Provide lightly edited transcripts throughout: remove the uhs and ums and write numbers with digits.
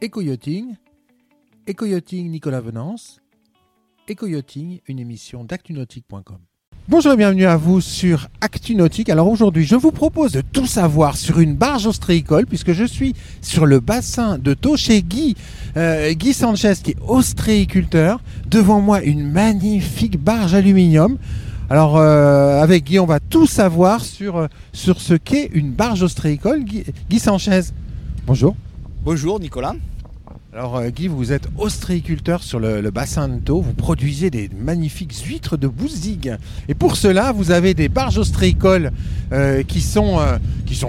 Éco-yachting, Éco-yachting Nicolas Venance, Éco-yachting, une émission d'actunautique.com. Bonjour et bienvenue à vous sur ActuNautique. Alors aujourd'hui, je vous propose de tout savoir sur une barge ostréicole puisque je suis sur le bassin de Thau chez Guy Sanchez qui est ostréiculteur. Devant moi, une magnifique barge aluminium. Alors avec Guy, on va tout savoir sur ce qu'est une barge ostréicole. Guy Sanchez, bonjour. Bonjour Nicolas. Alors Guy, vous êtes ostréiculteur sur le bassin de Thau, vous produisez des magnifiques huîtres de bousigues. Et pour cela, vous avez des barges ostréicoles qui sont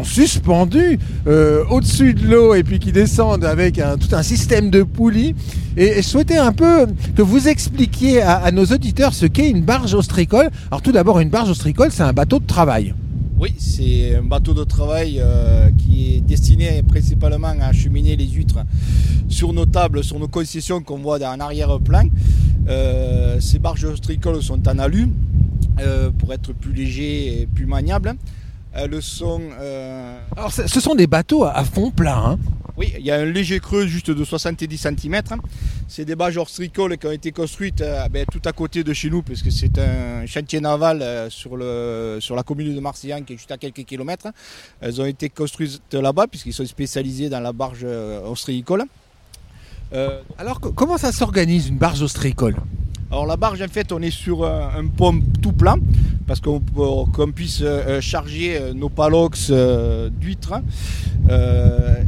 suspendues au-dessus de l'eau et puis qui descendent avec tout un système de poulies. Et je souhaitais un peu que vous expliquiez à nos auditeurs ce qu'est une barge ostréicole. Alors tout d'abord, une barge ostréicole, c'est un bateau de travail. Oui, c'est un bateau de travail qui est destiné principalement à acheminer les huîtres sur nos tables, sur nos concessions qu'on voit en arrière-plan. Ces barges ostréicoles sont en alu pour être plus légers et plus maniables. Elles sont... Alors, ce sont des bateaux à fond plat, hein. Oui, il y a un léger creux juste de 70 cm. C'est des barges ostréicoles qui ont été construites tout à côté de chez nous, parce que c'est un chantier naval sur la commune de Marseillan qui est juste à quelques kilomètres. Elles ont été construites là-bas, puisqu'ils sont spécialisés dans la barge ostréicole. Alors, comment ça s'organise une barge ostréicole ? Alors la barge, en fait, on est sur un pont tout plat, parce qu'on puisse charger nos palox d'huîtres.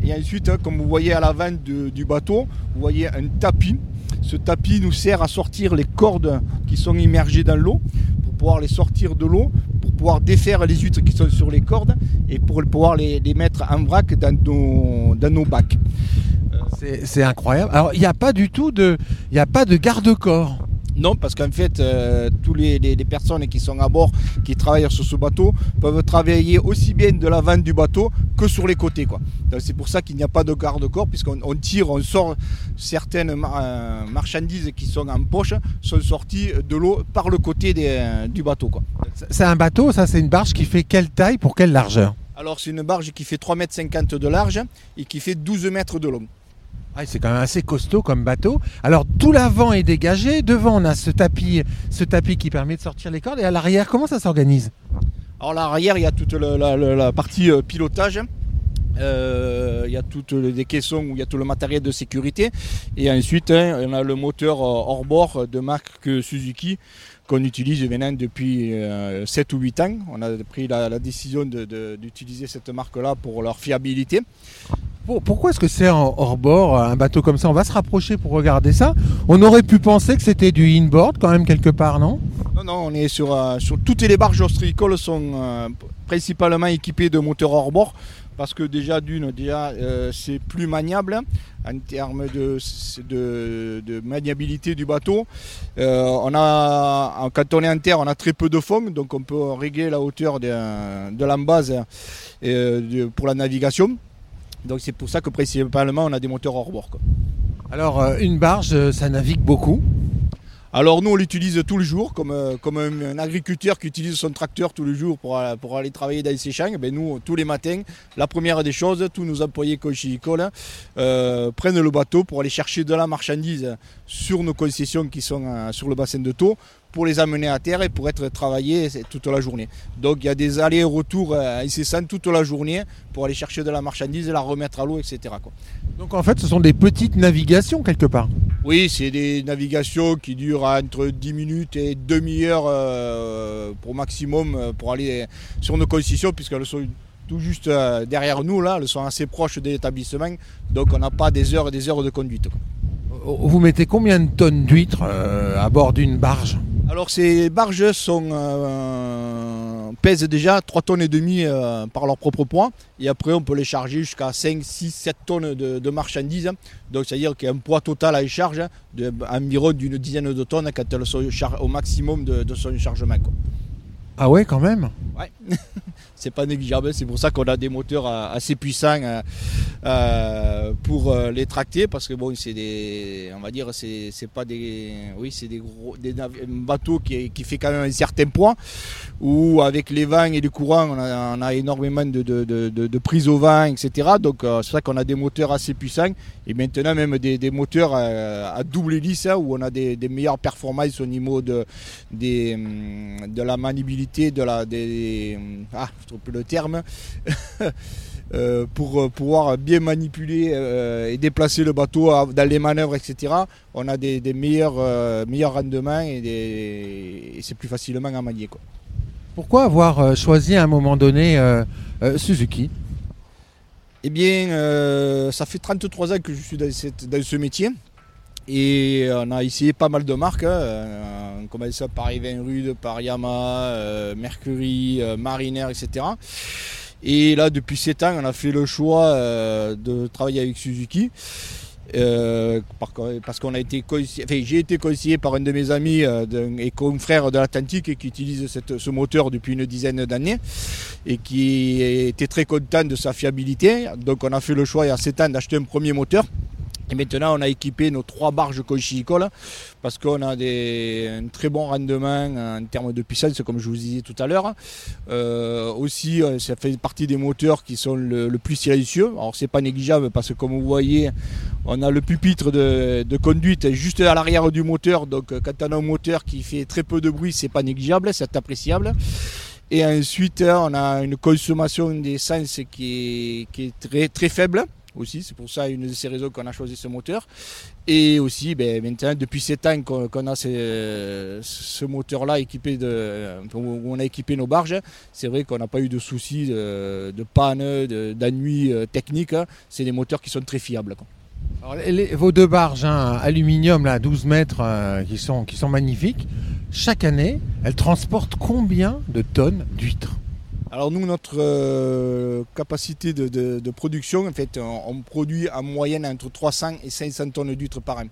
Et ensuite, comme vous voyez à l'avant du bateau, vous voyez un tapis. Ce tapis nous sert à sortir les cordes qui sont immergées dans l'eau, pour pouvoir les sortir de l'eau, pour pouvoir défaire les huîtres qui sont sur les cordes et pour pouvoir les mettre en vrac dans nos bacs. C'est incroyable. Alors il n'y a pas du tout de garde-corps. Non, parce qu'en fait, toutes les personnes qui sont à bord, qui travaillent sur ce bateau, peuvent travailler aussi bien de l'avant du bateau que sur les côtés, quoi. Donc, c'est pour ça qu'il n'y a pas de garde-corps, puisqu'on tire, on sort certaines marchandises qui sont en poche, sont sorties de l'eau par le côté du bateau, quoi. C'est un bateau, ça, c'est une barge qui fait quelle taille pour quelle largeur ? Alors, c'est une barge qui fait 3,50 m de large et qui fait 12 mètres de long. Ah, c'est quand même assez costaud comme bateau. Alors tout l'avant est dégagé, devant on a ce tapis qui permet de sortir les cordes, et à l'arrière comment ça s'organise ? Alors l'arrière il y a toute la partie pilotage, il y a toutes les caissons où il y a tout le matériel de sécurité, et ensuite on a le moteur hors bord de marque Suzuki qu'on utilise maintenant depuis 7 ou 8 ans. On a pris la décision d'utiliser cette marque-là pour leur fiabilité. Pourquoi est-ce que c'est hors bord, un bateau comme ça ? On va se rapprocher pour regarder ça. On aurait pu penser que c'était du inboard quand même quelque part, non ? Non, on est sur toutes les barges ostréicoles sont principalement équipées de moteurs hors bord parce que déjà, c'est plus maniable en termes de maniabilité du bateau. Quand on est en terre, on a très peu de fond, donc on peut régler la hauteur de l'embase pour la navigation. Donc c'est pour ça que principalement on a des moteurs hors bord, quoi. Alors une barge, ça navigue beaucoup ? Alors nous on l'utilise tout le jour, comme un agriculteur qui utilise son tracteur tout le jour pour aller travailler dans ses champs. Nous tous les matins, la première des choses, tous nos employés conchylicoles prennent le bateau pour aller chercher de la marchandise sur nos concessions qui sont sur le bassin de Thau, pour les amener à terre et pour être travaillés toute la journée. Donc il y a des allers-retours incessants toute la journée pour aller chercher de la marchandise et la remettre à l'eau, etc., quoi. Donc en fait ce sont des petites navigations quelque part ? Oui, c'est des navigations qui durent entre 10 minutes et demi-heure pour maximum pour aller sur nos concessions, puisqu'elles sont tout juste derrière nous, là, elles sont assez proches de l'établissement, donc on n'a pas des heures et des heures de conduite, quoi. Vous mettez combien de tonnes d'huîtres à bord d'une barge ? Alors ces barges pèsent déjà 3,5 tonnes par leur propre poids, et après on peut les charger jusqu'à 5, 6, 7 tonnes de marchandises. Donc c'est-à-dire qu'il y a un poids total à charge d'environ d'une dizaine de tonnes quand elles sont au maximum de son chargement, quoi. Ah ouais, quand même. Ouais. C'est pas négligeable, c'est pour ça qu'on a des moteurs assez puissants pour les tracter, parce que bon, c'est des, on va dire, c'est pas des, oui, c'est des gros, des bateaux qui fait quand même un certain poids, où avec les vents et les courants, on a énormément de prise au vent, etc. Donc c'est ça qu'on a des moteurs assez puissants, et maintenant même des moteurs à double hélice, hein, où on a des meilleures performances au niveau de la maniabilité, le terme pour pouvoir bien manipuler et déplacer le bateau dans les manœuvres, etc. On a des meilleurs rendements et c'est plus facilement à manier, quoi. Pourquoi avoir choisi à un moment donné Suzuki ? Eh bien, ça fait 33 ans que je suis dans ce métier. Et on a essayé pas mal de marques, on commençait par Evinrude, par Yamaha, Mercury, Mariner, etc. Et là, depuis 7 ans, on a fait le choix de travailler avec Suzuki. Parce qu'on a été j'ai été conseillé par un de mes amis et confrère de l'Atlantique qui utilise ce moteur depuis une dizaine d'années et qui était très content de sa fiabilité. Donc on a fait le choix il y a 7 ans d'acheter un premier moteur. Et maintenant, on a équipé nos 3 barges conchylicoles parce qu'on a un très bon rendement en termes de puissance, comme je vous disais tout à l'heure. Aussi, ça fait partie des moteurs qui sont le plus silencieux. Alors, c'est pas négligeable parce que, comme vous voyez, on a le pupitre de conduite juste à l'arrière du moteur. Donc, quand on a un moteur qui fait très peu de bruit, c'est pas négligeable, c'est appréciable. Et ensuite, on a une consommation d'essence qui est très, très faible. Aussi, c'est pour ça une de ces raisons qu'on a choisi ce moteur. Et aussi, maintenant, depuis 7 ans qu'on a ce moteur-là équipé où on a équipé nos barges, c'est vrai qu'on n'a pas eu de soucis de panne, d'ennui technique. C'est des moteurs qui sont très fiables, quoi. Alors, vos 2 barges aluminium là, 12 mètres qui sont magnifiques, chaque année, elles transportent combien de tonnes d'huîtres ? Alors nous, notre capacité de production, en fait, on produit en moyenne entre 300 et 500 tonnes d'huîtres par an.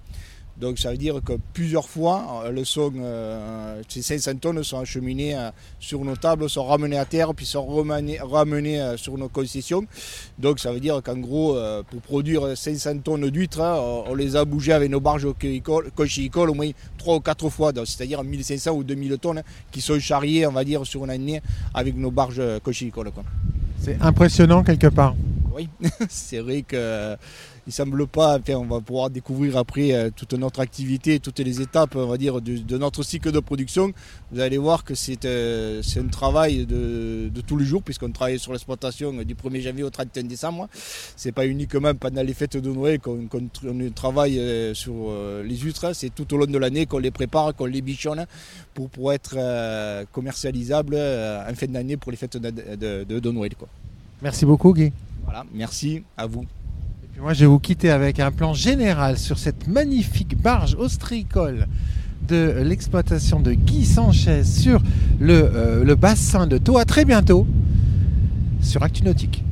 Donc ça veut dire que plusieurs fois, ces 500 tonnes sont acheminées sur nos tables, sont ramenées à terre, puis sont ramenées sur nos concessions. Donc ça veut dire qu'en gros, pour produire 500 tonnes d'huîtres, on les a bougées avec nos barges conchylicoles au moins 3 ou 4 fois, donc, c'est-à-dire 1500 ou 2000 tonnes qui sont charriées, on va dire, sur une année avec nos barges conchylicoles, quoi. C'est impressionnant quelque part. Oui, c'est vrai que... Il semble pas, enfin, on va pouvoir découvrir après toute notre activité, toutes les étapes, on va dire, de notre cycle de production. Vous allez voir que c'est un travail de tous les jours, puisqu'on travaille sur l'exploitation du 1er janvier au 31 décembre. C'est pas uniquement pendant les fêtes de Noël qu'on travaille sur les huîtres, c'est tout au long de l'année qu'on les prépare, qu'on les bichonne pour être commercialisables en fin d'année pour les fêtes de Noël, quoi. Merci beaucoup, Guy. Voilà, merci à vous. Moi, je vais vous quitter avec un plan général sur cette magnifique barge ostréicole de l'exploitation de Guy Sanchez sur le bassin de Thau. À très bientôt sur ActuNautique.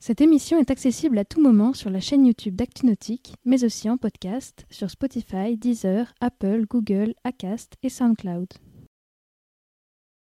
Cette émission est accessible à tout moment sur la chaîne YouTube d'ActuNautique, mais aussi en podcast sur Spotify, Deezer, Apple, Google, Acast et SoundCloud.